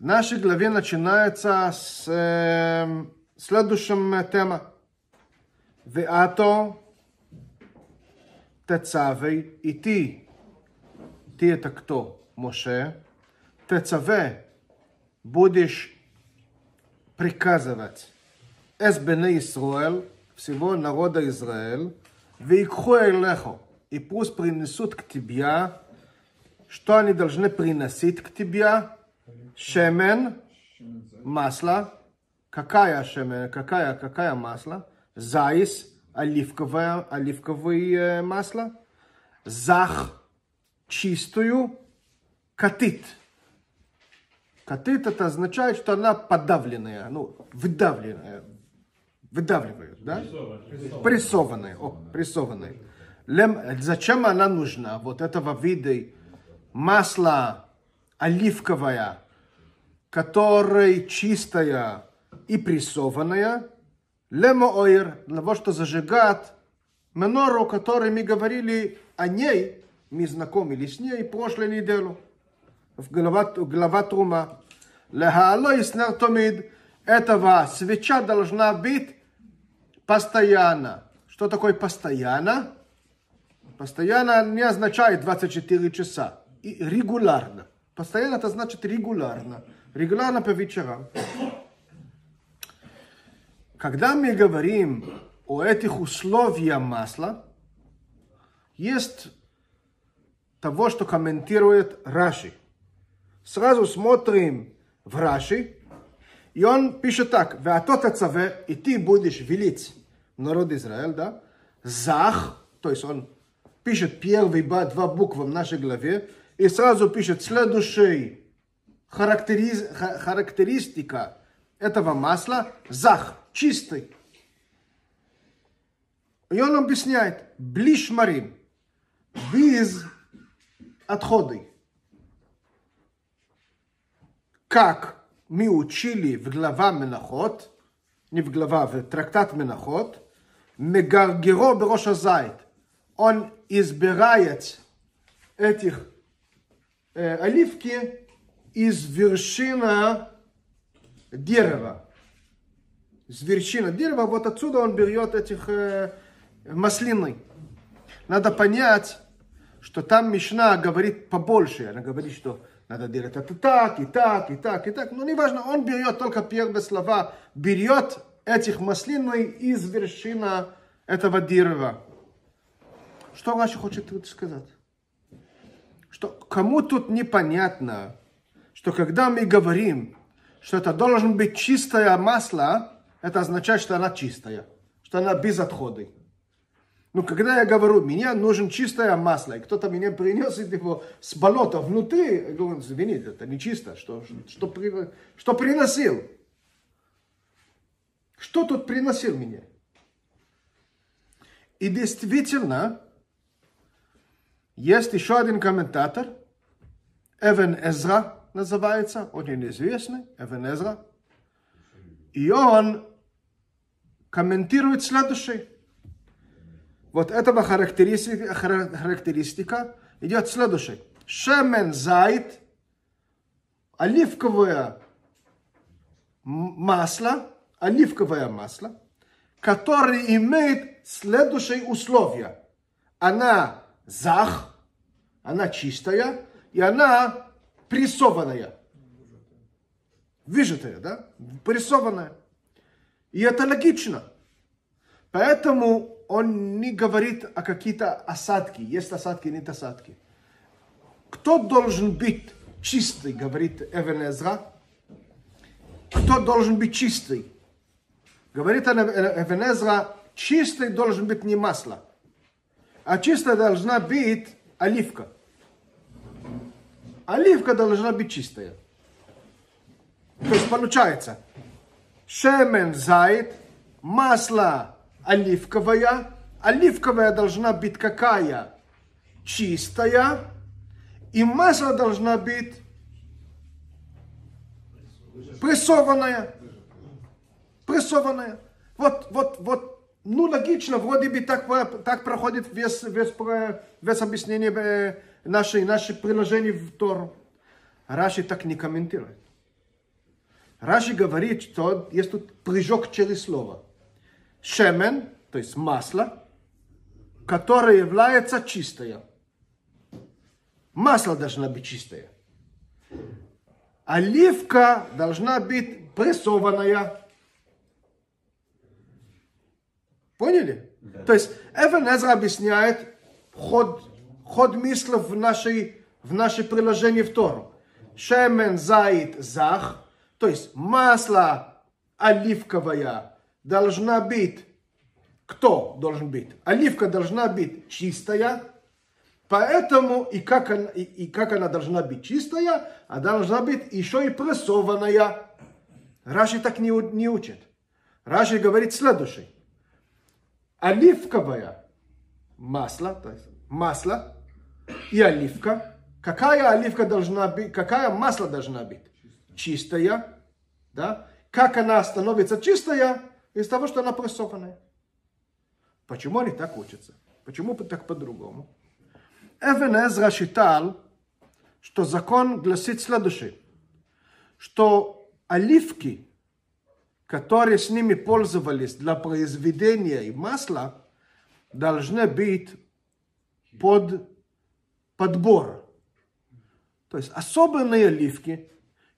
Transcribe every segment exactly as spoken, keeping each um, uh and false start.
В нашей главе начинается с э, следующим тема. Веато тецавей, и ты, ты это кто, Моше, тецаве, будешь приказывать эс бене Исраэль, всего народа Израиль, веикху элехо, и пусть принесут к тебе, что они должны приносить к тебе, шемен, масло, какая шемен, какая, какая масло, зайс, оливковое, оливковое масло, зах, чистую, катит. Катит это означает, что она подавленная, ну, выдавленная, выдавливают, да? Прессованная, о, прессованная. Лем, зачем она нужна? Вот этого вида масла оливковое, которое чистое и прессованное, лемоир, для того, что зажигает менору, которой мы говорили о ней, мы знакомились с ней прошлую неделю, в глава Трума. Этого свеча должна быть постоянно. Что такое постоянно? Постоянно не означает двадцать четыре часа. И регулярно. Постоянно это значит регулярно. Регулярно по вечерам. Когда мы говорим о этих условиях масла, есть того, что комментирует Раши. Сразу смотрим в Раши, и он пишет так: «Веато тецаве, и ты будешь велить народ Израиль, да? Зах», то есть он пишет первые два буквы в нашей главе, и сразу пишет следующая характери... характеристика этого масла, зах, чистый. И он объясняет, блишмарим, без отходы. Как мы учили в глава Менахот, не в глава, в трактат Менахот, мегаргеро бероша зайт, он избирает этих э, оливки из вершины дерева. С вершины дерева, вот отсюда он берет этих э, маслины. Надо понять, что там Мишна говорит побольше, она говорит, что надо делать это так, и так, и так, и так. Но неважно, он берет только первые слова, берет этих маслин из вершины этого дерева. Что Раши хочет сказать? Что кому тут непонятно, что когда мы говорим, что это должно быть чистое масло, это означает, что она чистая, что она без отходов. Ну, когда я говорю, мне нужен чистое масло, и кто-то меня принес его с болота внутри, я говорю, извините, это не чисто, что, что, что приносил? Что тут приносил меня? И действительно, есть еще один комментатор, Эвен Эзра называется, очень известный, Эвен Эзра, и он комментирует следующее. Вот этого характеристика, характеристика идет следующей. Шемен зайт, оливковое масло, оливковое масло, которое имеет следующие условия. Она зах, она чистая, и она прессованная. Выжатая, да? Прессованная. И это логично. Поэтому он не говорит о какие-то осадки. Есть осадки, нет осадки. Кто должен быть чистый, говорит Эвен Эзра. Кто должен быть чистый? Говорит Эвен Эзра, чистый должен быть не масло, а чистая должна быть оливка. Оливка должна быть чистая. То есть получается, шемен зайт, масло оливковая. Оливковая должна быть какая? Чистая. И масло должна быть прессованная. Прессованная. Вот, вот, вот. Ну, логично, вроде бы так, так проходит весь, весь, весь объяснение нашей, нашей приложения в Тору. Раши так не комментирует. Раши говорит, что есть тут прыжок через слово. Шемен, то есть масло, которое является чистое. Масло должно быть чистое. Оливка должна быть прессованная. Поняли? Да. То есть Эвен Эзра объясняет ход, ход мысли в нашей, в нашей приложении в Тору. Шемен, заит, зах. То есть масло оливковое должна быть. Кто должен быть? Оливка должна быть чистая. Поэтому и как она, и, и как она должна быть чистая, она должна быть еще и прессованная. Раши так не, не учит. Раши говорит следующее. Оливковое масло, то есть масло и оливка. Какая оливка должна быть, какая масло должна быть? Чистая. Да? Как она становится чистая? Из того, что она прессованная. Почему они так учатся? Почему так по-другому? Эвен Эзра считал, что закон гласит следующее, что оливки, которые с ними пользовались для произведения масла, должны быть под подбор. То есть особенные оливки,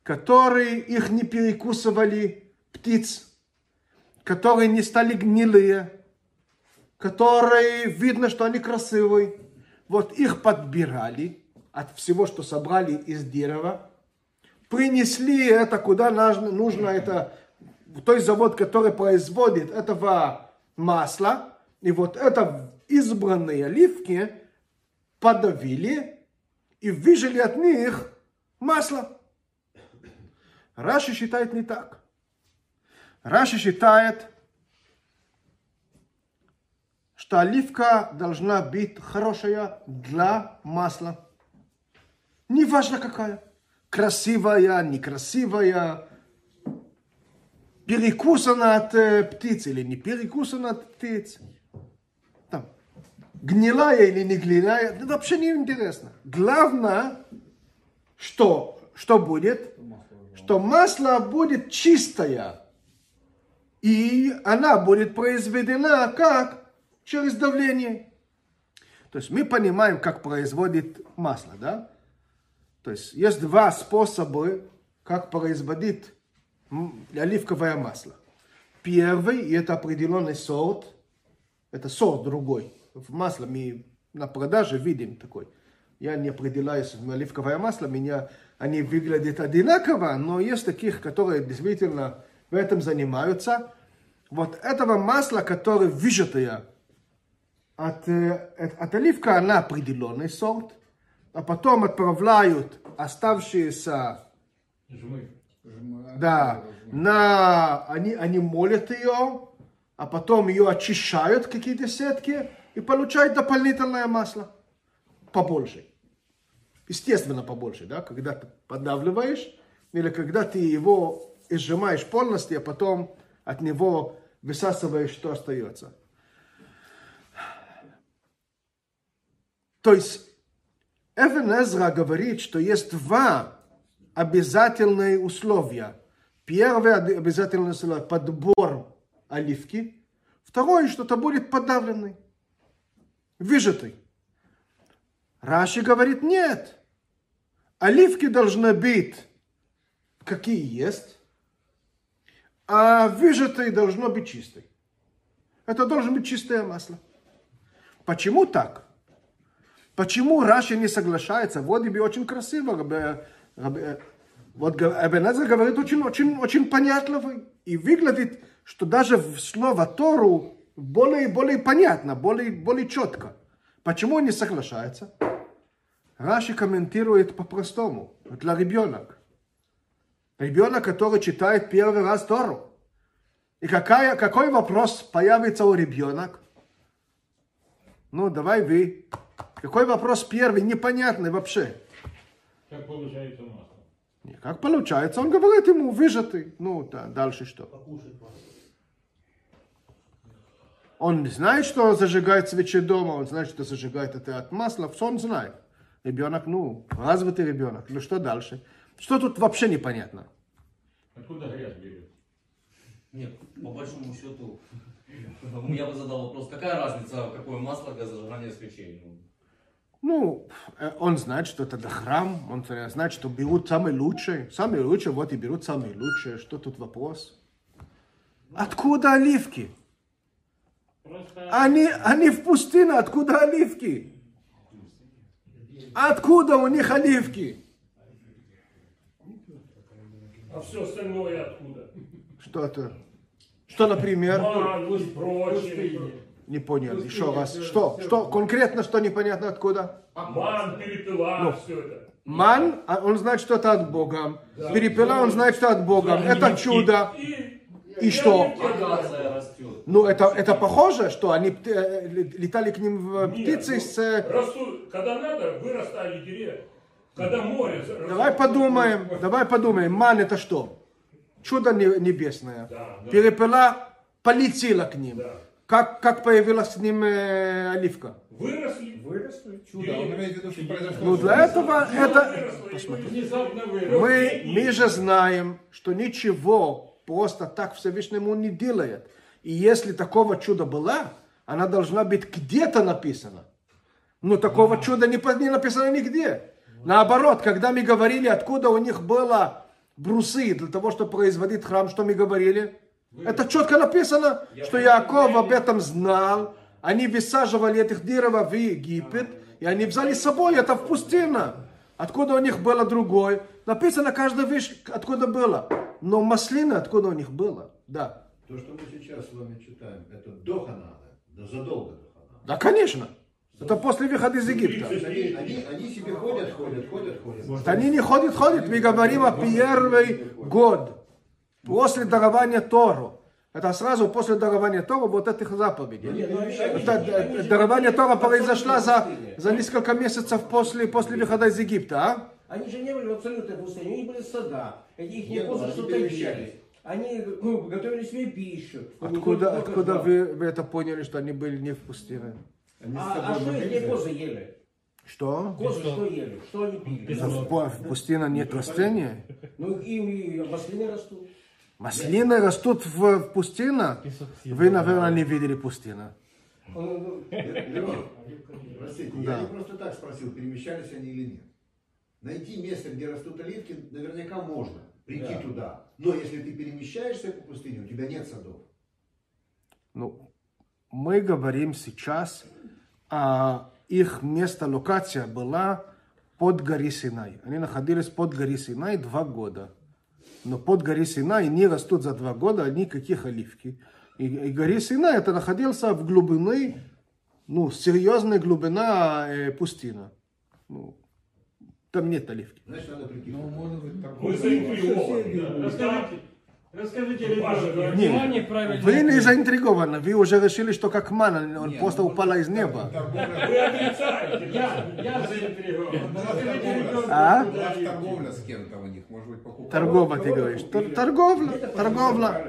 которые их не перекусывали птиц, которые не стали гнилые, которые видно, что они красивые. Вот их подбирали от всего, что собрали из дерева, принесли это, куда нужно, это в той завод, который производит этого масла, и вот это избранные оливки подавили и выжили от них масло. Раши считает не так. Раши считает, что оливка должна быть хорошая для масла. Неважно какая. Красивая, некрасивая. Перекусана от э, птиц или не перекусана от птиц. Там, гнилая или не гнилая. Это вообще не интересно. Главное, что, что будет? Что масло будет чистое. И она будет произведена как? Через давление. То есть мы понимаем, как производит масло, да? То есть есть два способа, как производит оливковое масло. Первый, и это определенный сорт, это сорт другой. В масле мы на продаже видим такой. Я не определяюсь, оливковое масло, меня, они выглядят одинаково, но есть таких, которые действительно в этом занимаются. Вот этого масла, которое выжатое, От, от, от оливка она определенный сорт, а потом отправляют оставшиеся жмы. Да, жмы. На, они, они молят ее, а потом ее очищают какие-то сетки и получают дополнительное масло. Побольше. Естественно, побольше, да, когда ты подавливаешь или когда ты его сжимаешь полностью, а потом от него высасываешь, что остается. То есть Эвен Эзра говорит, что есть два обязательные условия. Первое обязательное условие – подбор оливки. Второе – что-то будет подавленный, выжатый. Раши говорит, нет. Оливки должны быть, какие есть, а выжатый должно быть чистый. Это должно быть чистое масло. Почему так? Почему Раши не соглашается? Вот и очень красиво. Вот Эвен Эзра говорит очень, очень, очень понятно. И выглядит, что даже в слово Тору более, более понятно, более, более четко. Почему он не соглашается? Раши комментирует по-простому. Для ребенка. Ребенок, который читает первый раз Тору. И какая, какой вопрос появится у ребенка? Ну, давай вы... Какой вопрос первый, непонятный вообще? Как получается масло? Не, как получается? Он говорит ему, выжатый. Ну, да, дальше что? Покушать масло. Он знает, что зажигает свечи дома, он знает, что зажигает это от масла, все он знает. Ребенок, ну, развитый ребенок. Ну, что дальше? Что тут вообще непонятно? Откуда грязь берется? Нет, по большому счету, я бы задал вопрос, какая разница, какое масло для зажигания свечей? Ну, он знает, что это храм, он знает, что берут самые лучшие, самые лучшие, вот и берут самые лучшие. Что тут вопрос? Откуда оливки? Просто... Они, они в пустыне, откуда оливки? Откуда у них оливки? А все остальное откуда? Что это? Что, например? Мангус, прочие. Не понял, еще раз. Что? Что? Конкретно, что непонятно откуда? Ман, перепела, ну, все это. Ман, он знает, что это от Бога. Да. Перепела, он знает, что от Бога. Да. Это чудо. И, и, и что? Ну, это, это похоже, что они летали к ним в птицы. Нет, с... Растут, когда надо, вырастали деревья. Когда море... Давай растут, подумаем, давай подумаем. Ман это что? Чудо небесное. Да, да. Перепела полетела к ним. Да. Как, как появилась с ним э, оливка? Выросли. Выросли. Чудо. Он имеет в виду, что произошло. Ну, для этого это... Мы, мы же знаем, что ничего просто так Всевышнему не делает. И если такого чуда было, она должна быть где-то написана. Но такого чуда не, не написано нигде. Наоборот, когда мы говорили, откуда у них было... брусы для того, чтобы производить храм, что мы говорили. Вы... Это четко написано, Я что Яков об этом знал. Они высаживали этих дерево в Египет, и они взяли с собой это в пустыне. Откуда у них было другое? Написано каждая вещь, откуда было. Но маслина, откуда у них было? Да. То, что мы сейчас с вами читаем, это до Ханана, да задолго до Ханана. Да, конечно. Это после выхода из Египта. Они, они, они себе ходят, ходят, ходят, ходят. Они не ходят, ходят. Мы говорим о первый год. После дарования Тору. Это сразу после дарования Тору вот этих заповедей. Это, дарование Тора произошло за, за несколько месяцев после, после выхода из Египта. А? Они же не были в абсолютной пустыне. Они были сада. Их не позже утащили. Они ну, готовили себе пищу. Откуда, откуда вы, вы это поняли, что они были не в пустыне? А, а что они козы ели? Что? Козы что? что ели? Что они пили? В пустыне нет растения? Ну им маслины растут. Маслины растут в пустыне? Вы, наверное, не видели пустыне. Простите, я не просто так спросил, перемещались они или нет. Найти место, где растут оливки, наверняка можно. Прийти туда. Но если ты перемещаешься по пустыне, у тебя нет садов. Ну, мы говорим сейчас... А их место, локация была под горой Синай. Они находились под горой Синай два года. Но под горой Синай не растут за два года никаких оливки. И, и гора Синай это находился в глубине, ну, серьезной глубина э, пустыни. Ну, там нет оливки. Значит, надо прикинуть. Ну, может быть, там... Вы заинтригованы. Расскажите, ребята, вы не заинтригованы, вы уже решили, что как ман, он Нет, просто он упала из неба. Вы отрицаете, я, я заинтригован. А? Торговля с кем-то у них, может быть, покупать. Торговля, ты говоришь. Торговля, торговля.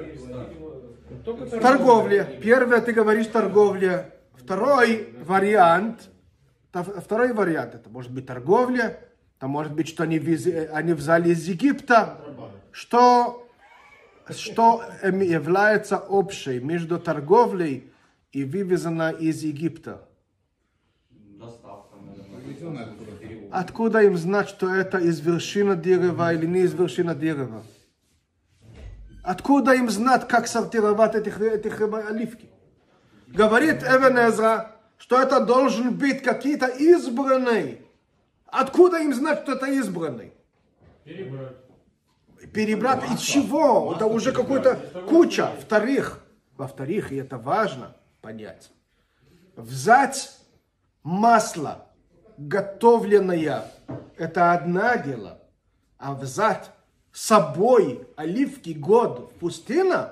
Торговля. Первое, ты говоришь, торговля. Второй вариант, второй вариант, это может быть торговля, это может быть, что они взяли из Египта, что... Что является общей между торговлей и вывезена из Египта? Доставка. Откуда им знать, что это из вершины дерева или не из вершины дерева? Откуда им знать, как сортировать этих, этих оливки? Говорит Эбен Эзра, что это должен быть какие-то избранные. Откуда им знать, что это избранный? Перебрать. Перебрать из чего? Масло, это уже какая-то куча. Во-вторых, во-вторых, и это важно понять, взять масло, готовленное, это одно дело, а взять с собой оливки год в пустыне,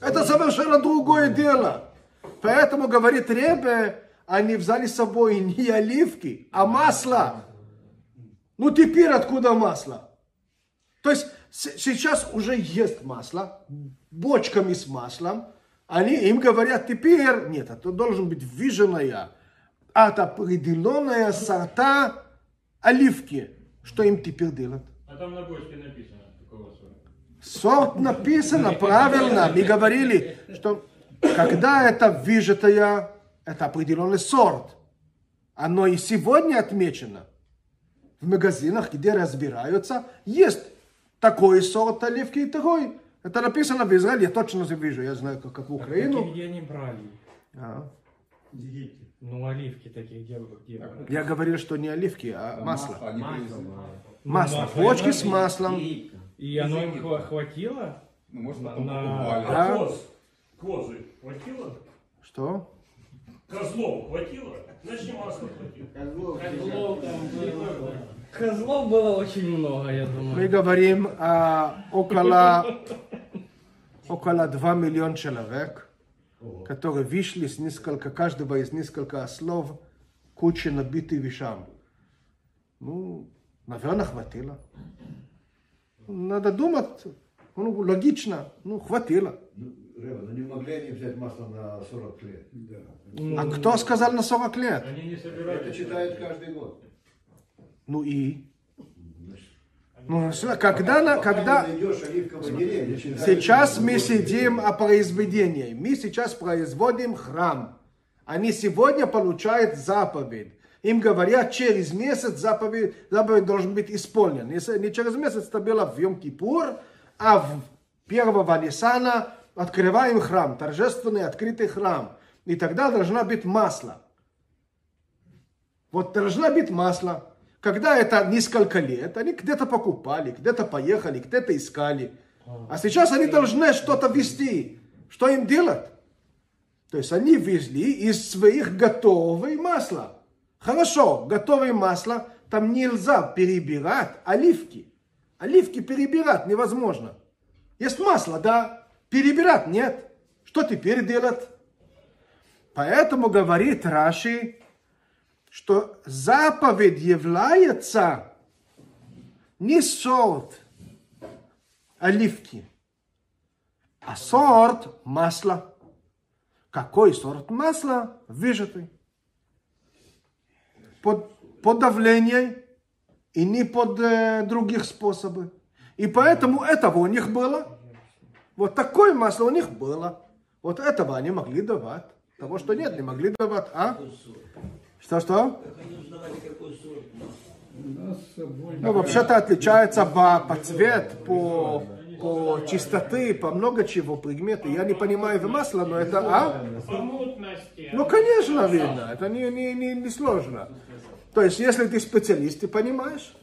это совершенно другое дело. Поэтому, говорит Ребе, они взяли с собой не оливки, а масло. Ну теперь откуда масло? То есть, сейчас уже есть масло, бочками с маслом. Они им говорят, теперь, нет, это должен быть выжженная от определенного сорта оливки. Что им теперь делать? А там на бочке написано. Сорт написано правильно. Мы говорили, что когда это выжатое, это определенный сорт. Оно и сегодня отмечено. В магазинах, где разбираются, есть такой сорт оливки и такой. Это написано в Израиле, я точно вижу, я знаю, как, как в Украину. Так, где они брали? А. Ну, оливки такие, где, где брали? Я говорил, что не оливки, а да, масло. Масло, масло. масло. масло. Бочки с маслом. И, и оно им хватило? Ну, может, на, на... А? Коз. Козы хватило? Что? Козлов хватило? Значит, масло хватило. Козлов, Козлов, Козлов, Козлов было очень много, я думаю. Мы говорим о около, около двух миллионов человек, которые вышли с несколько, каждого из нескольких ослов, куча набитых вещам. Ну, наверное, хватило. Надо думать, ну, логично, ну, хватило. Но не могли они взять масло на сорок лет. Да. А ну, кто сказал на сорок лет? Они не собирают. Это читают каждый год. Ну и? Ну, пока, когда... Пока когда... Деревья, сейчас мы сидим о произведении. Мы сейчас производим храм. Они сегодня получают заповедь. Им говорят, через месяц заповедь, заповедь должен быть исполнен. Если не через месяц, это было в Йом-Кипур, а в первого Ниссана открываем храм, торжественный открытый храм. И тогда должна быть масло. Вот должна быть масло. Когда это несколько лет, они где-то покупали, где-то поехали, где-то искали. А сейчас они должны что-то везти. Что им делать? То есть они везли из своих готовое масло. Хорошо, готовое масло, там нельзя перебирать оливки. Оливки перебирать невозможно. Есть масло, да, перебирать нет. Что теперь делать? Поэтому говорит Раши, что заповедь является не сорт оливки, а сорт масла. Какой сорт масла? Выжатый. Под, под давлением и не под э, других способов. И поэтому этого у них было. Вот такое масло у них было. Вот этого они могли давать. Того, что нет, не могли давать. А? Что-что? Ну, вообще-то отличается по, по цвет, по, по чистоты, по много чего, предметы. Я не понимаю в масло, но это... А? Ну, конечно, видно. Это не, не, не, не сложно. То есть, если ты специалист, ты понимаешь?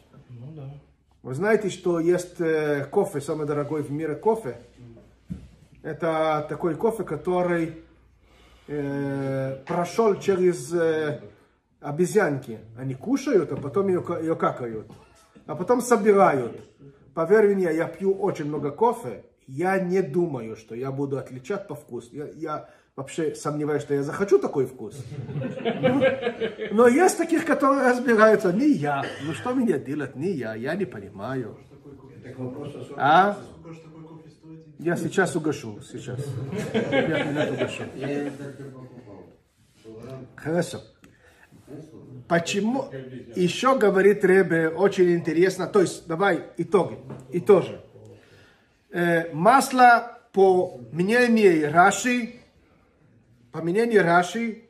Вы знаете, что есть кофе, самый дорогой в мире кофе. Это такой кофе, который э, прошел через... Э, обезьянки, они кушают, а потом ее, ее какают, а потом собирают. Поверь мне, я пью очень много кофе, я не думаю, что я буду отличать по вкусу. Я, я вообще сомневаюсь, что я захочу такой вкус. Но, но есть таких, которые разбираются, не я. Ну что мне делать, не я, я не понимаю. А? Я сейчас угашу, сейчас. Я минуту угашу. Хорошо. Почему? Еще говорит Ребе, очень интересно. То есть, давай итоги. И тоже. Э, масло, по мнению Раши, по мнению Раши,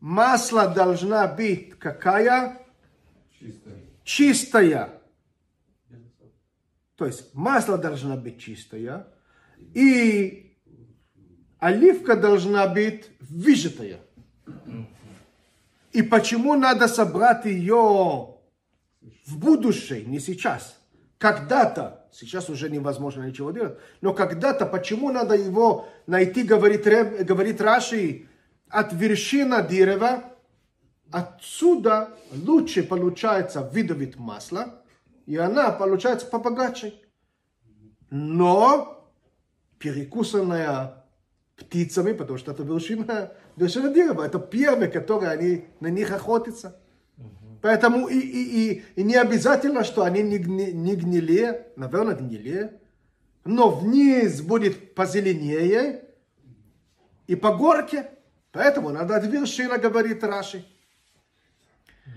масло должна быть какая? Чистая. Чистая. То есть, масло должна быть чистая. И оливка должна быть выжатая. И почему надо собрать ее в будущее, не сейчас? Когда-то, сейчас уже невозможно ничего делать, но когда-то, почему надо его найти, говорит, говорит Раши, от вершины дерева, отсюда лучше получается выдавить масло, и она получается побогаче. Но перекусанная птицами, потому что это вершина... Вершина дерева, это первые, которые они на них охотятся. Uh-huh. Поэтому и, и, и, и не обязательно, что они не, гни, не гнили, наверное, гнили, но вниз будет позеленее и по горке. Поэтому надо от вершины, говорит Раши. Uh-huh.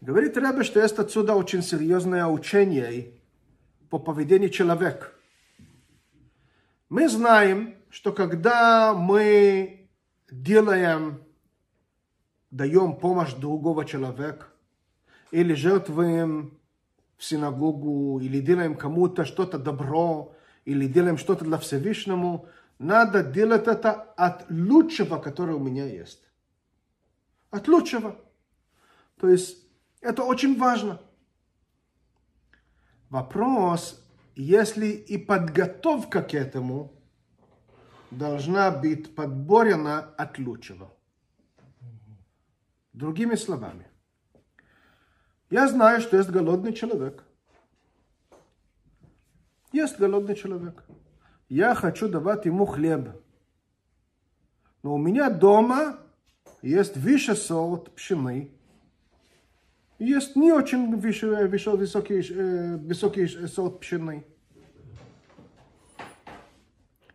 Говорит Ребе, что есть отсюда очень серьезное учение по поведению человека. Мы знаем, что когда мы делаем, даем помощь другого человека, или жертвуем в синагогу, или делаем кому-то что-то добро, или делаем что-то для Всевышнего, надо делать это от лучшего, которое у меня есть. От лучшего. То есть это очень важно. Вопрос, если и подготовка к этому должна быть подборена от лучшего. Другими словами, я знаю, что есть голодный человек. Есть голодный человек. Я хочу давать ему хлеб. Но у меня дома есть выше сорт пшены. Есть не очень выше, выше, высокий, высокий сорт пшены.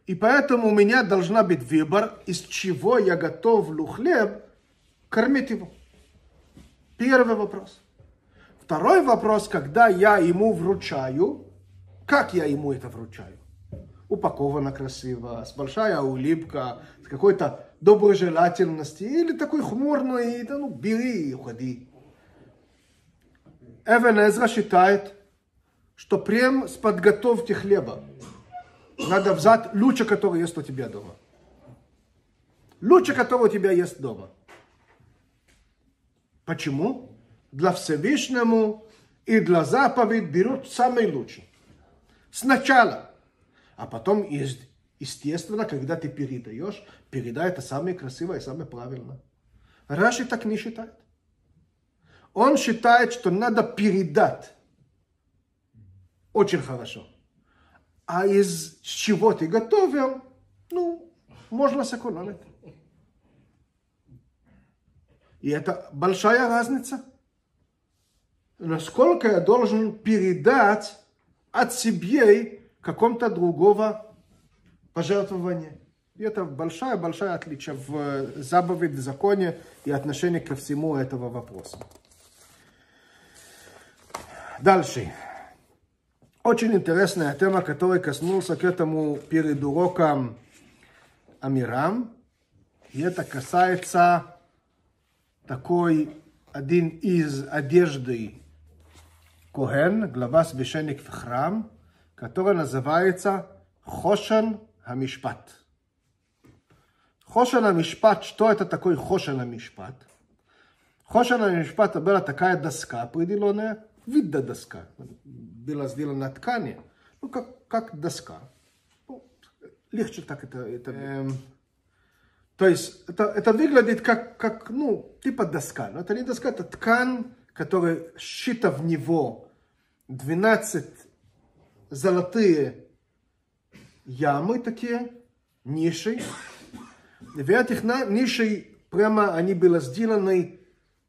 И поэтому у меня должна быть выбор, из чего я готовлю хлеб, кормить его. Первый вопрос. Второй вопрос, когда я ему вручаю, как я ему это вручаю? Упаковано красиво, с большая улыбка, с какой-то доброжелательностью, или такой хмурный, да ну, бери и уходи. Эвен Эзра считает, что прям с подготовки хлеба надо взять лучше, который есть у тебя дома. Лучше, который у тебя есть дома. Почему? Для Всевышнему и для заповедь берут самый лучший. Сначала. А потом, естественно, когда ты передаешь, передай это самое красивое и самое правильное. Раши так не считает. Он считает, что надо передать. Очень хорошо. А из чего ты готовил, ну, можно сэкономить. И это большая разница. Насколько я должен передать от себя каком-то другого пожертвования. И это большое-большое отличие в заповеди, в законе и отношении ко всему этого вопросу. Дальше. Очень интересная тема, которая коснулась к этому перед уроком Амирам. И это касается такой один из одежды Коэн, глава священник в храм, который называется Хошен Амишпат. Хошен Амишпат, что это такое Хошен Амишпат? Хошен Амишпат была такая доска определенная, видна доска, была сделана ткани, ну как, как доска. Ну, легче так это... это... Эм... То есть это, это выглядит как, как, ну, типа доска, но это не доска, это ткань, которая сшита в него двенадцать золотые ямы такие, ниши. И в этих нишей прямо они были сделаны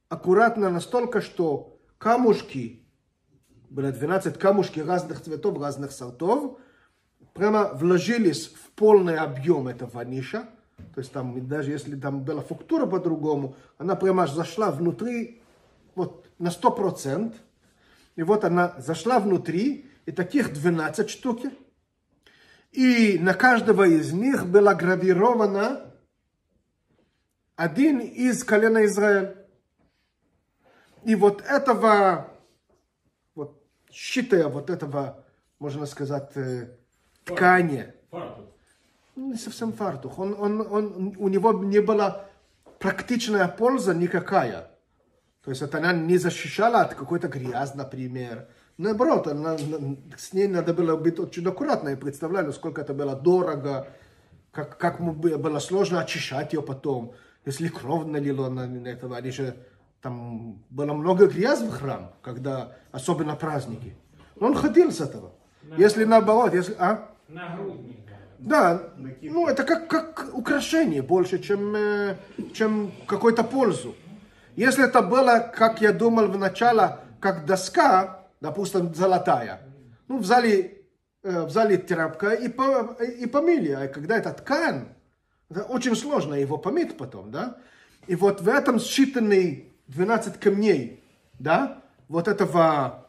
аккуратно настолько, что камушки, было двенадцать камушки разных цветов, разных сортов, прямо вложились в полный объем этого ниша. То есть там, даже если там была фактура по-другому, она прямо зашла внутри вот, на сто процентов. И вот она зашла внутри, и таких двенадцать штуки. И на каждого из них была гравирована один из колена Израиля. И вот этого, вот, считая вот этого, можно сказать, ткани. Не совсем фартух. Он, он, он, у него не была практичная польза никакая. То есть это она не защищала от какой-то грязи, например. Наоборот, она, с ней надо было быть очень аккуратно. Я представляю, сколько это было дорого, как, как было сложно очищать ее потом. Если кровь налила на, на этого, они же, там было много грязи в храм, когда, особенно праздники. Но он ходил с этого. На если наоборот, если... А? Нагрудник. Да, ну это как, как украшение больше, чем, чем какую-то пользу. Если это было, как я думал в начале, как доска, допустим, золотая, ну взяли, взяли тряпка и, и помыли. А когда это ткань, это очень сложно его помыть потом, да? И вот в этом считанные двенадцать камней, да, вот этого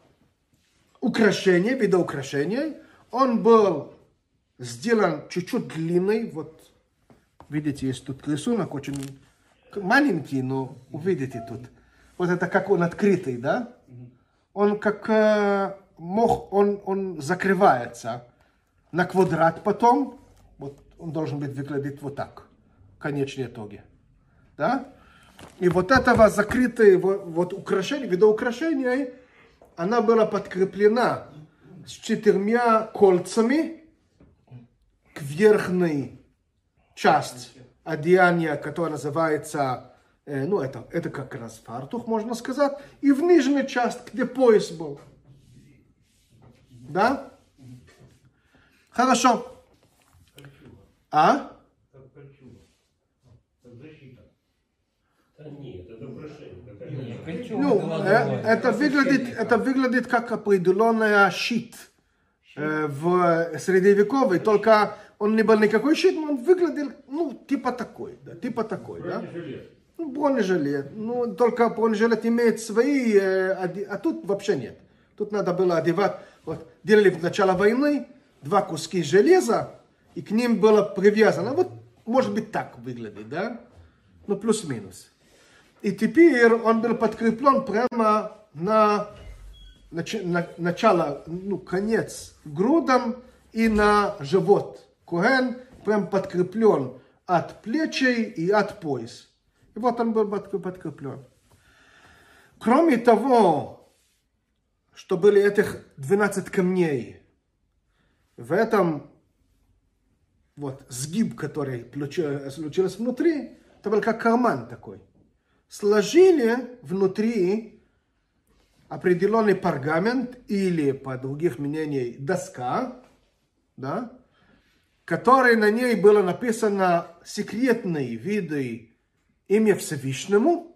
украшения, вида украшения, он был сделан чуть-чуть длинный. Вот видите, есть тут рисунок, очень маленький, но увидите тут. Вот это как он открытый, да? Он как э, мох, он, он закрывается на квадрат потом. Вот он должен быть выглядеть вот так. Конечные итоги. Да? И вот этого закрытые вот украшения, видоукрашения, она была подкреплена с четырьмя кольцами к верхней части одеяния, которое называется, э, ну это, это как раз фартух, можно сказать, и в нижней части, где пояс был. Да? Хорошо. А? Нет, это украшение. Ну, это выглядит, это выглядит как определенный щит э, в средневековой, только он не был никакой щит, но он выглядел, ну, типа такой, да, типа такой, бронежилет. Да. Бронежилет. Ну, только бронежилет имеет свои, э, а тут вообще нет. Тут надо было одевать, вот, делали в начале войны два куски железа, и к ним было привязано, вот, может быть, так выглядит, да, ну, плюс-минус. И теперь он был подкреплен прямо на, нач, на начало, ну, конец грудом и на живот. Коэн прям подкреплен от плечей и от пояса. И вот он был подкреплен. Кроме того, что были этих двенадцать камней, в этом вот сгиб, который случился внутри, это был как карман такой. Сложили внутри определенный пергамент или, по других мнениям, доска, да, которой на ней было написано секретные виды имя Всевышнему.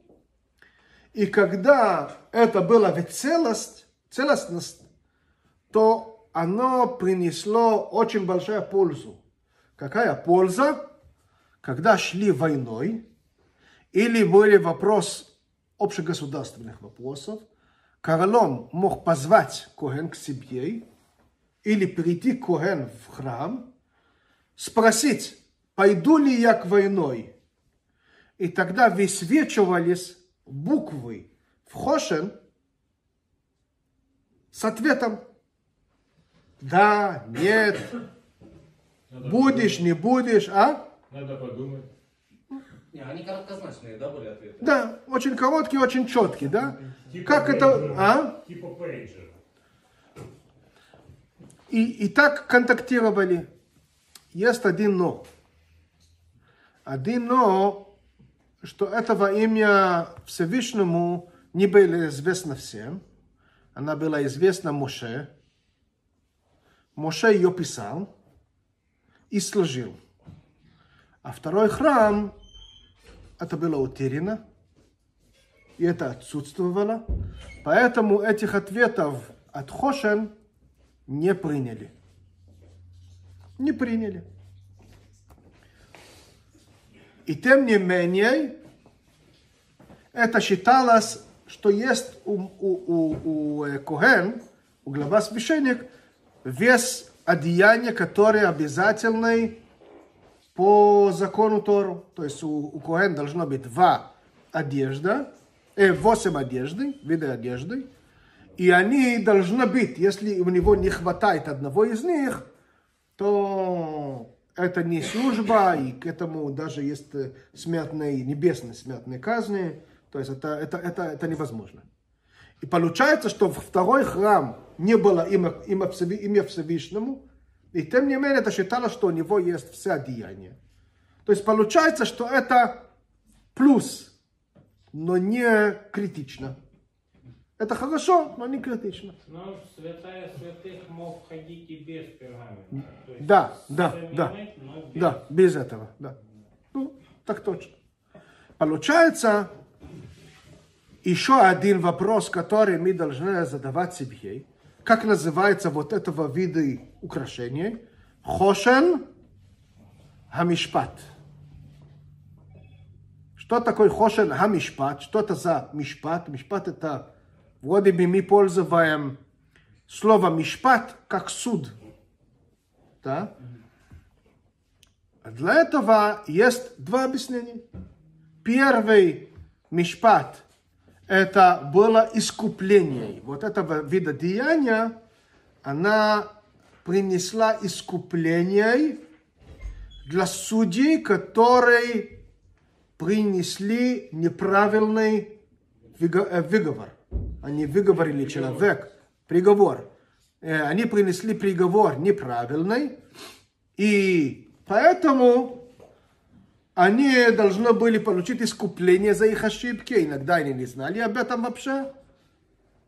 И когда это было в целость, целостность, то оно принесло очень большую пользу. Какая польза? Когда шли войной, или были вопросы общегосударственных вопросов, король мог позвать Коэн к себе или прийти Коэн в храм, спросить, пойду ли я к войной. И тогда высвечивались буквы в Хошен с ответом «да», «нет», «будешь», «не будешь», а? Надо подумать. Не, они короткозначные, да, были ответы? Да, очень короткие, очень четкие, да? Типа как пейджера, это... А? Типа пейджера. И, и так контактировали. Есть один но. Один но, что этого имя Всевышнему не было известно всем. Она была известна Моше. Моше ее писал и сложил. А второй храм... Это было утеряно, и это отсутствовало. Поэтому этих ответов от Хошен не приняли. Не приняли. И тем не менее, это считалось, что есть у, у, у, у Коэн, у глава священник, вес одеяния, который обязательный по закону Тору, то есть у, у Коэн должно быть два одежда, э, восемь одежды, виды одежды, и они должны быть, если у него не хватает одного из них, то это не служба, и к этому даже есть смертные, небесные смертные казни, то есть это, это, это, это невозможно. И получается, что в второй храм не было имя, имя, имя Всевышнему, и тем не менее, это считалось, что у него есть все одеяния. То есть получается, что это плюс, но не критично. Это хорошо, но не критично. Но святая святых мог ходить и без пергамента. Да, да, да, без... да, без этого, да. Ну, так точно. Получается, еще один вопрос, который мы должны задавать себе. Как называется вот этого вида украшения? Хошен Хамишпат. Что такое Хошен Хамишпат? Что это за Мишпат? Мишпат это, вроде бы мы пользуем слово Мишпат как суд. Да? Для этого есть два объяснения. Первый мишпат – это было искупление. Вот этого вида деяния, она принесла искупление для судей, которые принесли неправильный выговор. Они выговорили человек, приговор. Они принесли приговор неправильный, и поэтому они должны были получить искупление за их ошибки. Иногда они не знали об этом вообще.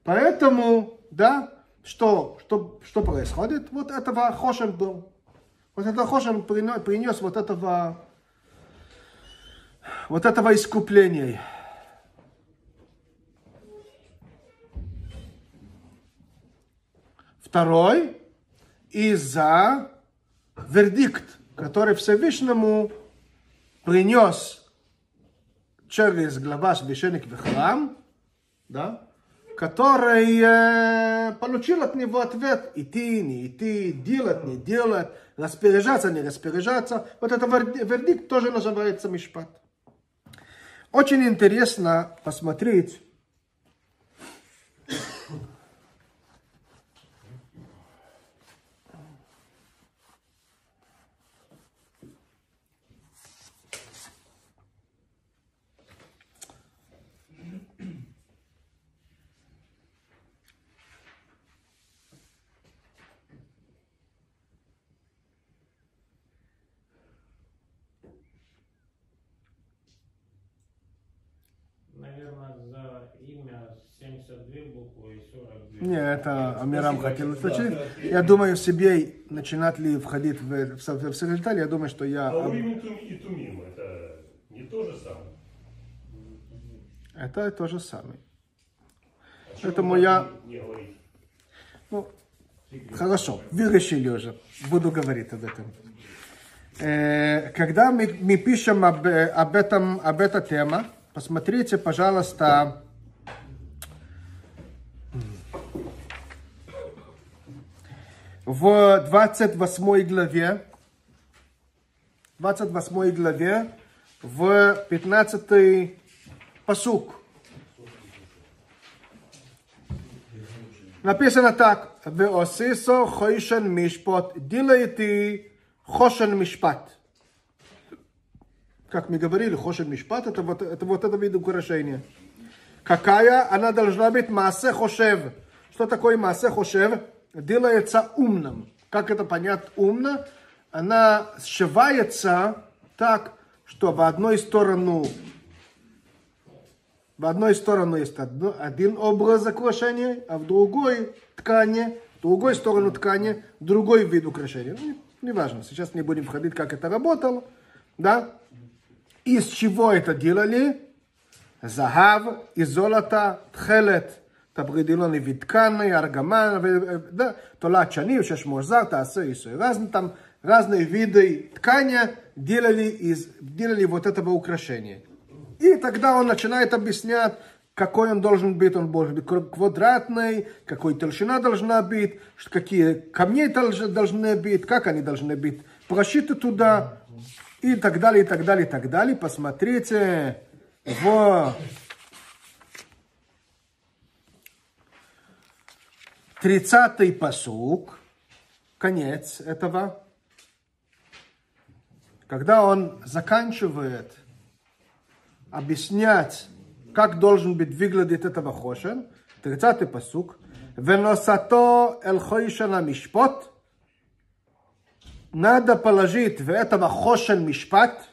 Поэтому, да, что, что, что происходит? Вот этого Хошем был. Вот это Хошем принес вот этого, вот этого искупления. Второй, из-за вердикт, который Всевышнему принес через глава священник в храм, да, который э, получил от него ответ: идти, не идти, делать, не делать, распоряжаться, не распоряжаться. Вот этот вердикт тоже называется мишпат. Очень интересно посмотреть, не, это Амирам хотел исключить. Я думаю, в себе начинать ли входить в, в, в средоталь, я думаю, что я... А Уимим и Тумим, это не то же самое? Это то же самое. А поэтому я... Ну, хорошо, вы решили уже. Буду говорить об этом. Э, когда мы, мы пишем об, об, этом, об этой теме, посмотрите, пожалуйста... В двадцать восьмой главе, двадцать восьмой главе, в пятнадцатый пасук. Написано так: «Веосисо хойшен мишпот, делайте хошен мишпат». Как мы говорили, хошен мишпат – это вот это вот это вид украшения. Какая она должна быть? Маасе хошев. Что такое маасе хошев? Делается умным. Как это понять умно? Она сшивается так, что в одной сторону в одной сторону есть один образ украшения, а в другой ткани, в другой сторону ткани другой вид украшения. Ну, неважно, сейчас не будем входить, как это работало, да? Из чего это делали? Загав, из золота, тхелет. Табридилоны вид ткани, аргаман, да, тола чани, шешмозар, таасе и сой. Разные там, разные виды ткани делали, из, делали вот этого украшения. И тогда он начинает объяснять, какой он должен быть. Он должен быть квадратный, какой толщина должна быть, какие камни должны быть, как они должны быть прошиты туда, и так далее, и так далее, и так далее. Посмотрите, вот. тридцатый пасук, конец этого, когда он заканчивает объяснять, как должен быть выглядеть этого хошен, тридцатый пасук, «Веносато эль хошена мишпот», надо положить в этого хошен мишпат,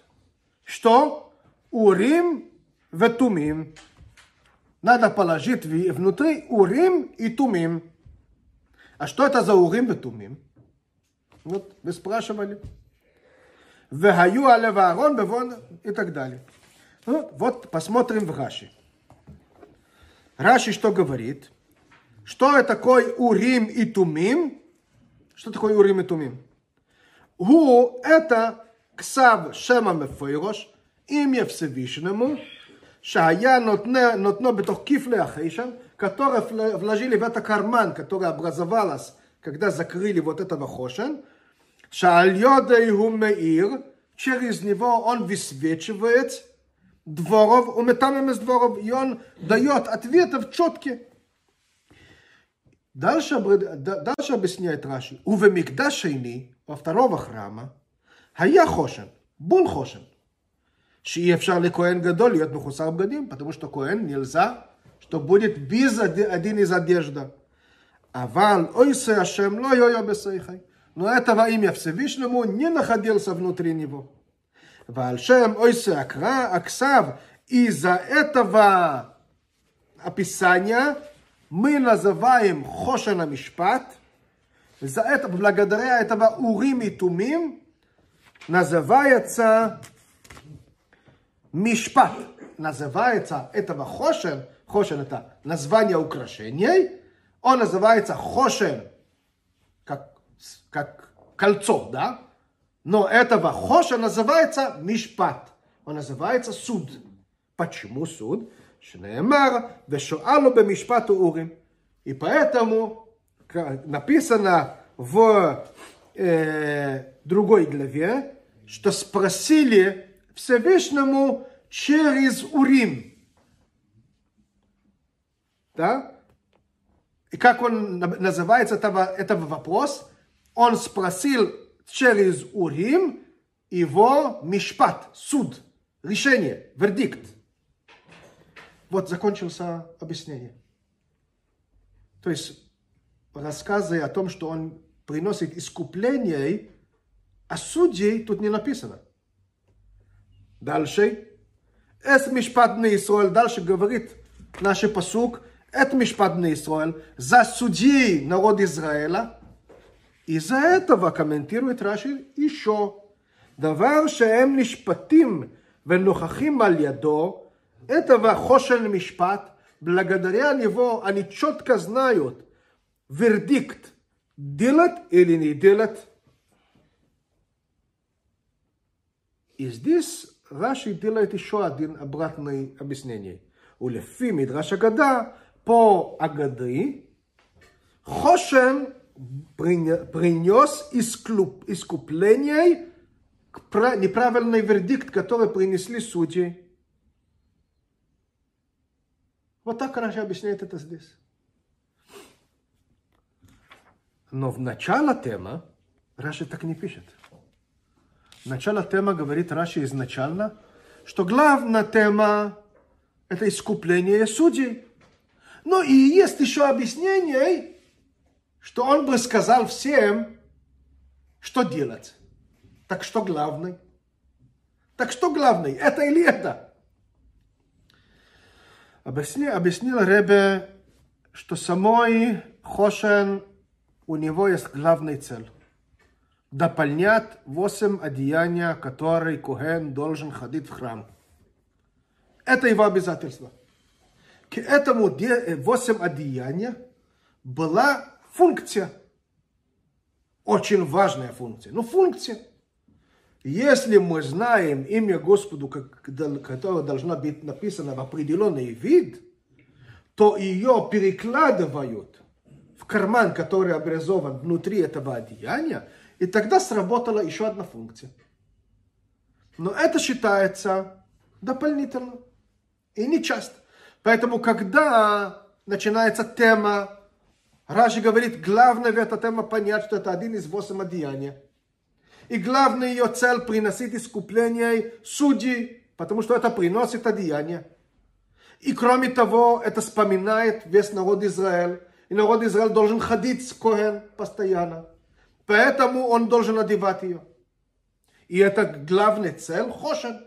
что урим ве тумим, надо положить внутри урим и тумим. А что это за урим и тумим? Вот, вы спрашивали. Вехаю алева арон, бевон и так далее. Ну, вот посмотрим в Раши. Раши что говорит? Что такое урим и тумим? Что такое урим и тумим? Гу это ксав шема мефойрош, имя Всевышнему, шая нотно бетох кифле ахейшан, которые вложили в этот карман, который образовалась, когда закрыли вот этого хошен, через него он высвечивает дворов, уметамим из дворов, и он дает ответов четкие. Дальше, дальше объясняет Раши. У вемикдашейни, во второго храма, хая хошен, бул хошен. Ши эфшар ли коэн гадоль, йот мехусар бгадим, потому что коэн нельзя, что будет без один из одежды. Авал ойсе ашем ло йо бесейхай. Но этого имя Всевышнему не находился внутри него. Вальшем ойсе акра аксав. Из-за этого описания мы называем Хошена Мишпат. За это, благодаря этого Урим и Тумим называется Мишпат. Называется этого Хошен. Хошен это название украшений. Он называется Хошен как, как кольцо, да? Но этого Хошен называется Мишпат. Он называется суд. Почему суд? И поэтому написано в э, другой главе, что спросили Всевышнему через Урим. Да? И как он называется этого, этого вопрос? Он спросил через Урим его мишпат, суд, решение, вердикт. Вот закончился объяснение. То есть рассказы о том, что он приносит искупление, а судей тут не написано. Дальше. Эс мишпадный Исраэль. Дальше говорит наш пасук. Эт мишпадный Исраэль. За судей народ Израиля. Из-за этого комментирует Раши еще. Давар шеем нишпатим венухахим аль ядо. Этого Хошен Мишпат, благодаря него они четко знают вердикт, делать или не делать. И здесь Раши делает еще один обратный объяснение. У Лефи Мидраш Агада, по Агаде, Хошен принес искупление к неправильный вердикт, который принесли судьи. Вот так Раши объясняет это здесь. Но в начало темы Раши так не пишет. В начало темы говорит Раши изначально, что главная тема это искупление судей. Но и есть еще объяснение, что он бы сказал всем, что делать. Так что главный? Так что главный? Это или это? Объясни, объяснил Ребе, что самой Хошен, у него есть главная цель. Дополнять восемь одеяния, которые Коэн должен ходить в храм. Это его обязательство. К этому восемь одеяния была функция. Очень важная функция. Ну, функция. Если мы знаем имя Господу, которое должно быть написано в определенный вид, то ее перекладывают в карман, который образован внутри этого одеяния, и тогда сработала еще одна функция. Но это считается дополнительно и не часто. Поэтому, когда начинается тема, Раши говорит, главное в этой теме понять, что это один из восьми одеяний. И главная ее цель приносить искупление судей, потому что это приносит одеяние. И кроме того, это вспоминает весь народ Израиль. И народ Израиль должен ходить с Коэн постоянно. Поэтому он должен одевать ее. И это главная цель Хошен.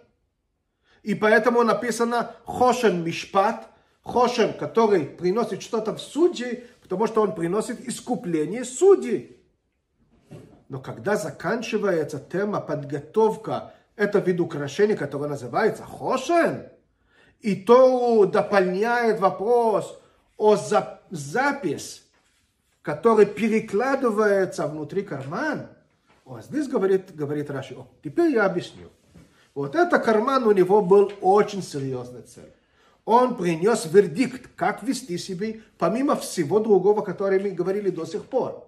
И поэтому написано Хошен Мишпат, Хошен, который приносит что-то в судьи, потому что он приносит искупление судей. Но когда заканчивается тема подготовка, это вид украшения, которое называется Хошен, и то дополняет вопрос о зап запись, который перекладывается внутри карман. О, здесь говорит, говорит Раши, о, теперь я объясню. Вот этот карман у него был очень серьезная цель. Он принес вердикт, как вести себя, помимо всего другого, о котором мы говорили до сих пор.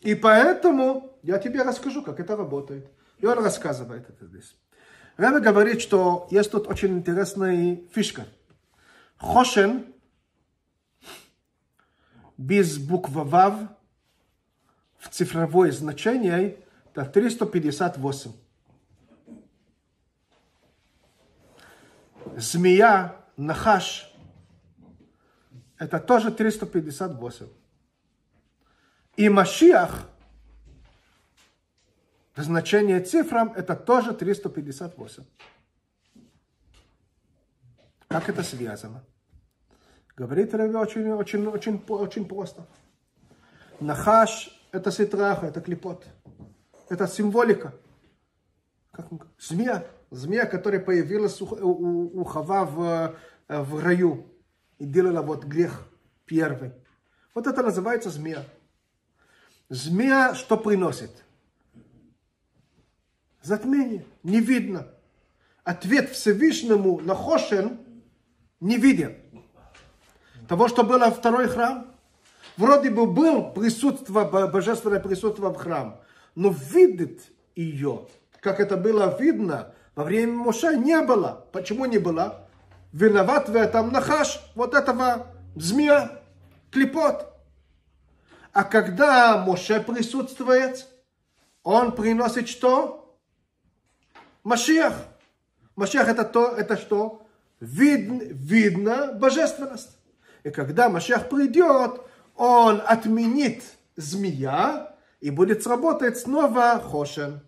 И поэтому Я тебе расскажу, как это работает. И он рассказывает это здесь. Ребе говорит, что есть тут очень интересная фишка. Хошен без буквы ВАВ в цифровое значение это триста пятьдесят восемь. Змея, нахаш это тоже триста пятьдесят восемь. И Машиах значение цифрам это тоже триста пятьдесят восемь. Как это связано? Говорит Ребе очень, очень, очень, очень просто. Нахаш это ситраха, это клипот. Это символика. Как, змея. Змея, которая появилась у, у, у Хава в, в раю. И делала вот грех первый. Вот это называется змея. Змея что приносит? Затмение. Не видно. Ответ Всевышнему на Хошен не виден. Того, что было второй храм. Вроде бы был присутствие, божественное присутствие в храм. Но видит ее, как это было видно, во время Моше не было. Почему не было? Виноват в этом нахаш, вот этого змея, клипот. А когда Моше присутствует, он приносит что? Машиах. Машиах это то, это что? Видно, видно божественность. И когда Машиах придет, он отменит змея и будет сработать снова хошен.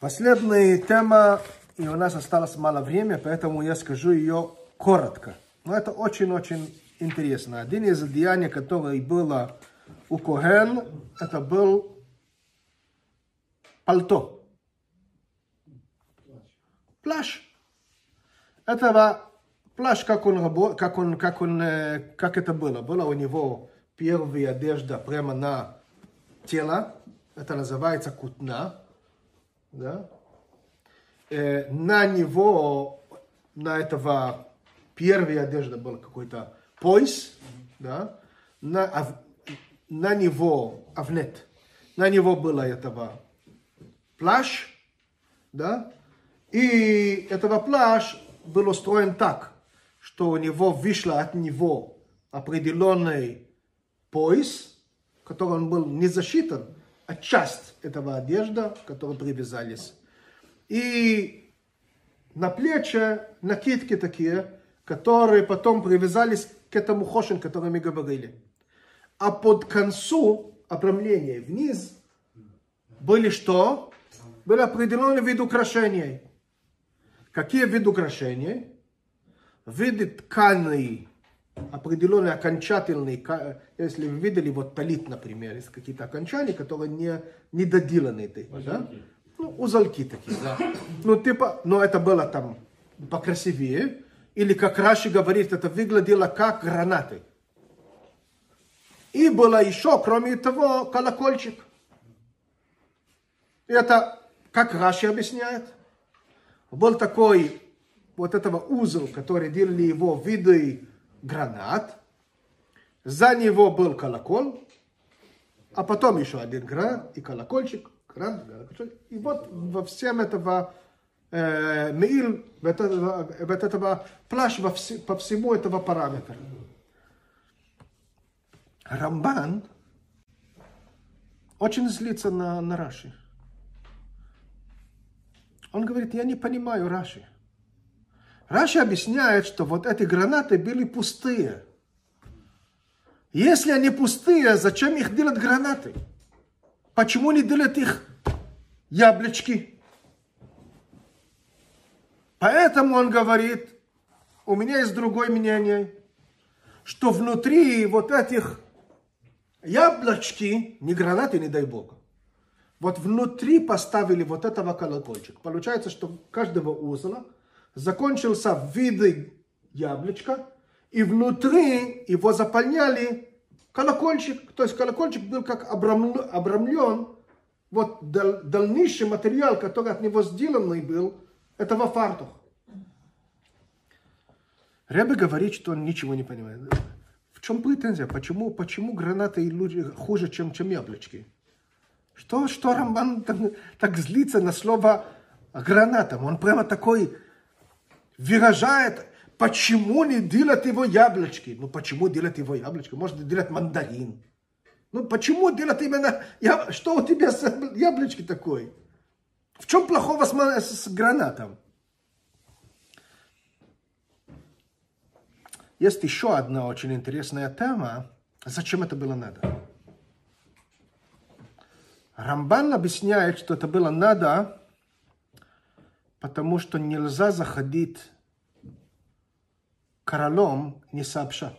Последняя тема, и у нас осталось мало времени, поэтому я скажу ее коротко. Но это очень-очень интересно. Один из деяний, которое было у Коэн, это был пальто. Плащ. Этого плащ, как он, как он, как он, как это было. Была у него первая одежда прямо на тело. Это называется кутна. Да? Э, на него, на этого первая одежда был какой-то пояс, да? на, ав, на него авнет, на него было этого плащ, да? И этого плащ был устроен так, что у него вышло от него определенный пояс, который он был не засчитан, а часть этого одежда, которые привязались. И на плече накидки такие, которые потом привязались к этому хошен, который мы говорили. А под концу обрамления вниз были что? Были определенные виды украшений. Какие виды украшений? Виды тканей. Определенные окончательные, если вы видели, вот талит, например, есть какие-то окончания, которые не, не доделаны. Да? Ну, узелки такие, да. Ну, типа, но это было там покрасивее. Или, как Раши говорит, это выглядело как гранаты. И было еще, кроме того, колокольчик. Это, как Раши объясняет, был такой, вот этого узел, который делали его виды, гранат, за него был колокол, а потом еще один гранат и колокольчик, гранат, колокольчик. И вот во всем этого э, меил, вот этого, вот этого плащ во вс, по всему этого параметра. Рамбан очень злится на, на Раши. Он говорит, я не понимаю Раши. Раши объясняет, что вот эти гранаты были пустые. Если они пустые, зачем их делать гранаты? Почему не делать их яблочки? Поэтому он говорит, у меня есть другое мнение, что внутри вот этих яблочки, не гранаты, не дай бог, вот внутри поставили вот этого колокольчика. Получается, что каждого узла закончился виды яблочка, и внутри его заполняли колокольчик. То есть колокольчик был как обрамлен, вот дальнейший материал, который от него сделанный был, этого фартух. Ребе говорит, что он ничего не понимает. В чем претензия? Почему, почему гранаты люди хуже, чем, чем яблочки? Что, что Рамбан так, так злится на слово гранатам? Он прямо такой выражает, почему не делать его яблочки? Ну почему делать его яблочки? Можно делать мандарин. Ну почему делать именно яблочки? Что у тебя с яблочки такой? В чем плохого с, с гранатом? Есть еще одна очень интересная тема. Зачем это было надо? Рамбан объясняет, что это было надо, потому что нельзя заходить королем не сообща.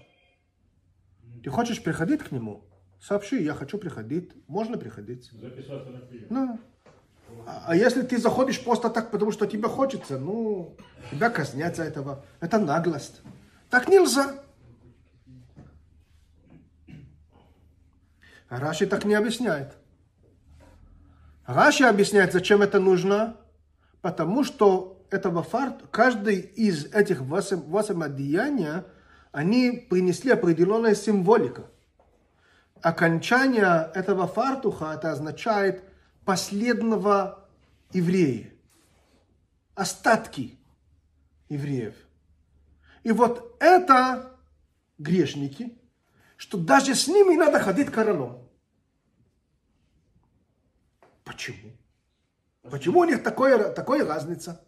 Ты хочешь приходить к нему? Сообщи, я хочу приходить. Можно приходить? Записаться на прием. Ну. А если ты заходишь просто так, потому что тебе хочется, ну, тебя казнят за этого. Это наглость. Так нельзя. Раши так не объясняет. Раши объясняет, зачем это нужно. Потому что этого фарт, каждый из этих восемь одеяний, они принесли определенную символику. Окончание этого фартуха, это означает последнего еврея. Остатки евреев. И вот это грешники, что даже с ними надо ходить королем. Почему? Почему у них такое, такая разница?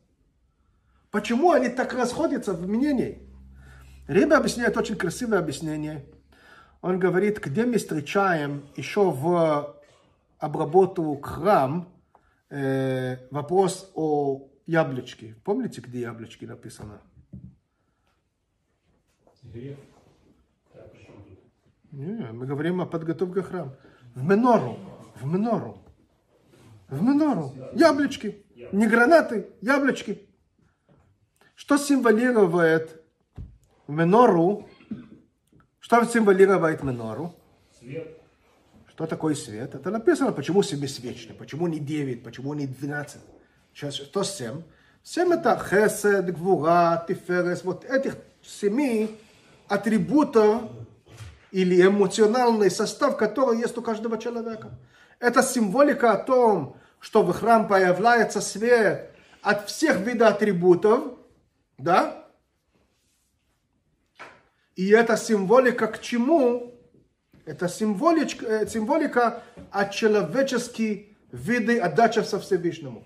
Почему они так расходятся в мнении? Ребе объясняет очень красивое объяснение. Он говорит, где мы встречаем еще в обработку храм э, вопрос о яблочке. Помните, где яблочки написано? Не, мы говорим о подготовке храма. В Менору. В Менору. В Менору. Яблочки. Не гранаты. Яблочки. Что символирует Менору? Что символирует Менору? Свет. Что такое свет? Это написано, почему семисвечный. Почему не девять? Почему не двенадцать? Что семь? Семь это хесед, гвура, тиферес. Вот этих семи атрибута или эмоциональный состав, который есть у каждого человека. Это символика о том, что в храм появляется свет от всех видов атрибутов, да? И это символика к чему? Это символика, символика от человеческих видов отдачи со Всевышнему.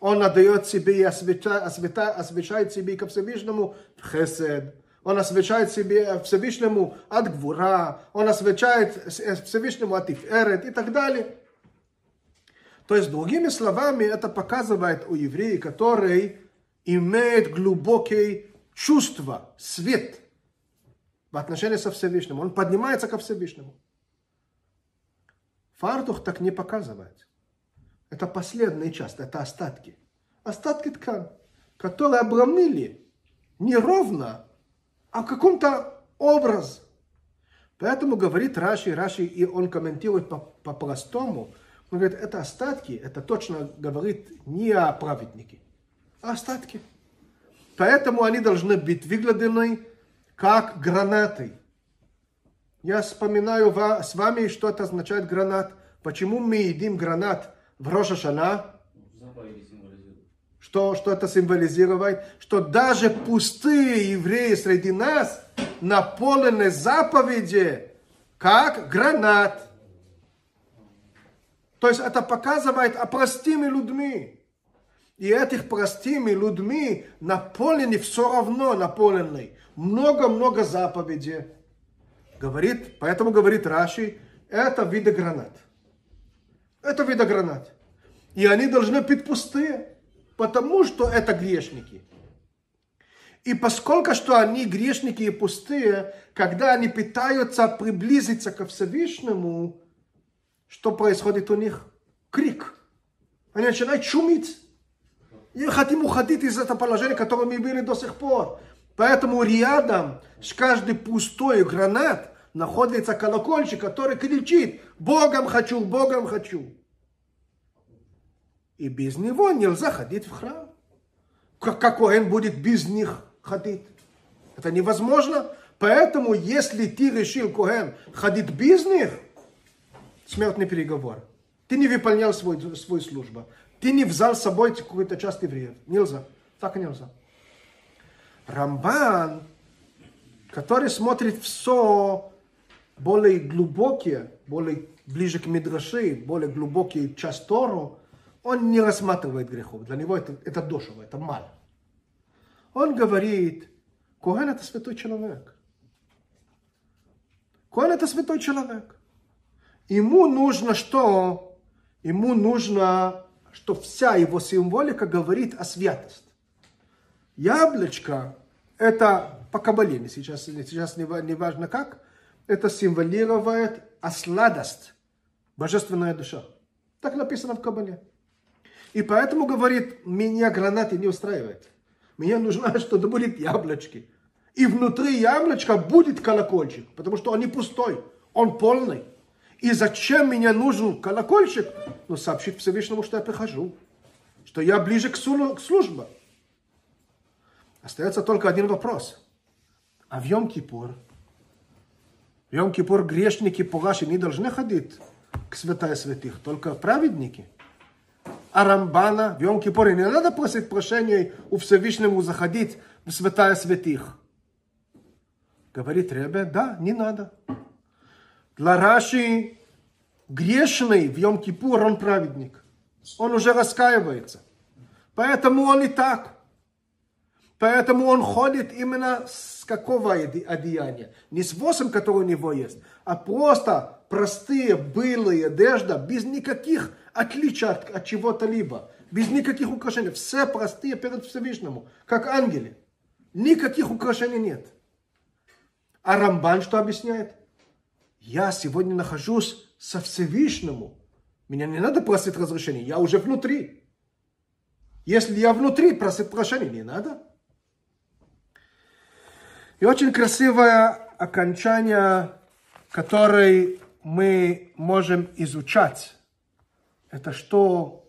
Он отдает себе и освещает себе ко Всевышнему в хесед. Он освещает себе Всевышнему от гвура, он освещает Всевышнему от тиферет и так далее. То есть, другими словами, это показывает у еврея, который имеет глубокие чувства, свет в отношении со Всевышним. Он поднимается ко Всевышнему. Фартух так не показывает. Это последняя часть, это остатки. Остатки ткани, которые обрамили неровно, а в каком-то образе. Поэтому говорит Раши, Раши, и он комментирует по-простому. Он говорит, это остатки, это точно говорит не о праведнике, а остатки. Поэтому они должны быть выглядены как гранаты. Я вспоминаю с вами, что это означает гранат. Почему мы едим гранат в Рош ха-Шана? Что, что это символизирует? Что даже пустые евреи среди нас наполнены заповеди, как гранат. То есть это показывает о простыми людьми. И этих простыми людьми наполнены все равно, наполнены много-много заповедей. Говорит, поэтому говорит Раши, это виды гранат. Это виды гранат. И они должны быть пустые. Потому что это грешники. И поскольку что они грешники и пустые, когда они пытаются приблизиться ко Всевышнему, что происходит у них? Крик. Они начинают шуметь. И хотим уходить из этого положения, которое мы были до сих пор. Поэтому рядом с каждой пустой гранат находится колокольчик, который кричит «Богом хочу, Богом хочу». И без него нельзя ходить в храм. Как, как он будет без них ходить? Это невозможно. Поэтому, если ты решил, Коэн, ходить без них, смертный переговор. Ты не выполнял свой, свою службу. Ты не взял с собой какую-то часть евреев. Нельзя. Так нельзя. Рамбан, который смотрит все более глубокие, более ближе к Мидраши, более глубокие часть Тору, он не рассматривает грехов. Для него это, это дешево, это мало. Он говорит, Коэн это святой человек. Коэн это святой человек. Ему нужно что? Ему нужно, что вся его символика говорит о святости. Яблочко, это по кабале, сейчас, сейчас не, не важно как, это символизирует о сладость, божественная душа. Так написано в кабале. И поэтому, говорит, меня гранаты не устраивает. Мне нужно, что-то будет яблочки. И внутри яблочка будет колокольчик, потому что он не пустой, он полный. И зачем мне нужен колокольчик? Ну, сообщить Всевышнему, что я прихожу, что я ближе к службе. Остается только один вопрос. А в Йом-Кипур? В Йом-Кипур грешники по Раши не должны ходить к святая святых, только праведники. А Рамбана в Йом-Кипур не надо просить прощения у Всевышнему заходить в святая святых. Говорит Ребе, да, не надо. Для Раши грешный в Йом-Кипур, он праведник. Он уже раскаивается. Поэтому он и так. Поэтому он ходит именно с какого одеяния? Не с восом, который у него есть, а просто простые былые одежды, без никаких отличий от, от чего-то либо, без никаких украшений. Все простые перед Всевышнему, как ангелы. Никаких украшений нет. А Рамбан что объясняет? Я сегодня нахожусь со Всевышнему. Меня не надо просить разрешения, я уже внутри. Если я внутри, просить прощения не надо. И очень красивое окончание, которое мы можем изучать, это что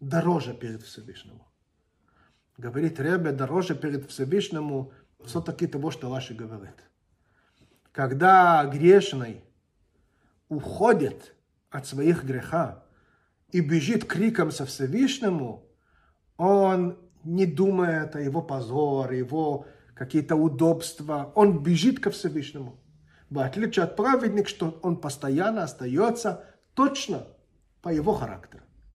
дороже перед Всевышним. Говорит Ребе, дороже перед Всевышним все-таки того, что Раши говорит. Когда грешный уходит от своих греха и бежит криком со Всевышнему, он не думает о его позоре, его какие-то удобства, он бежит ко Всевышнему. В отличие от праведника, что он постоянно остается точно по его характеру.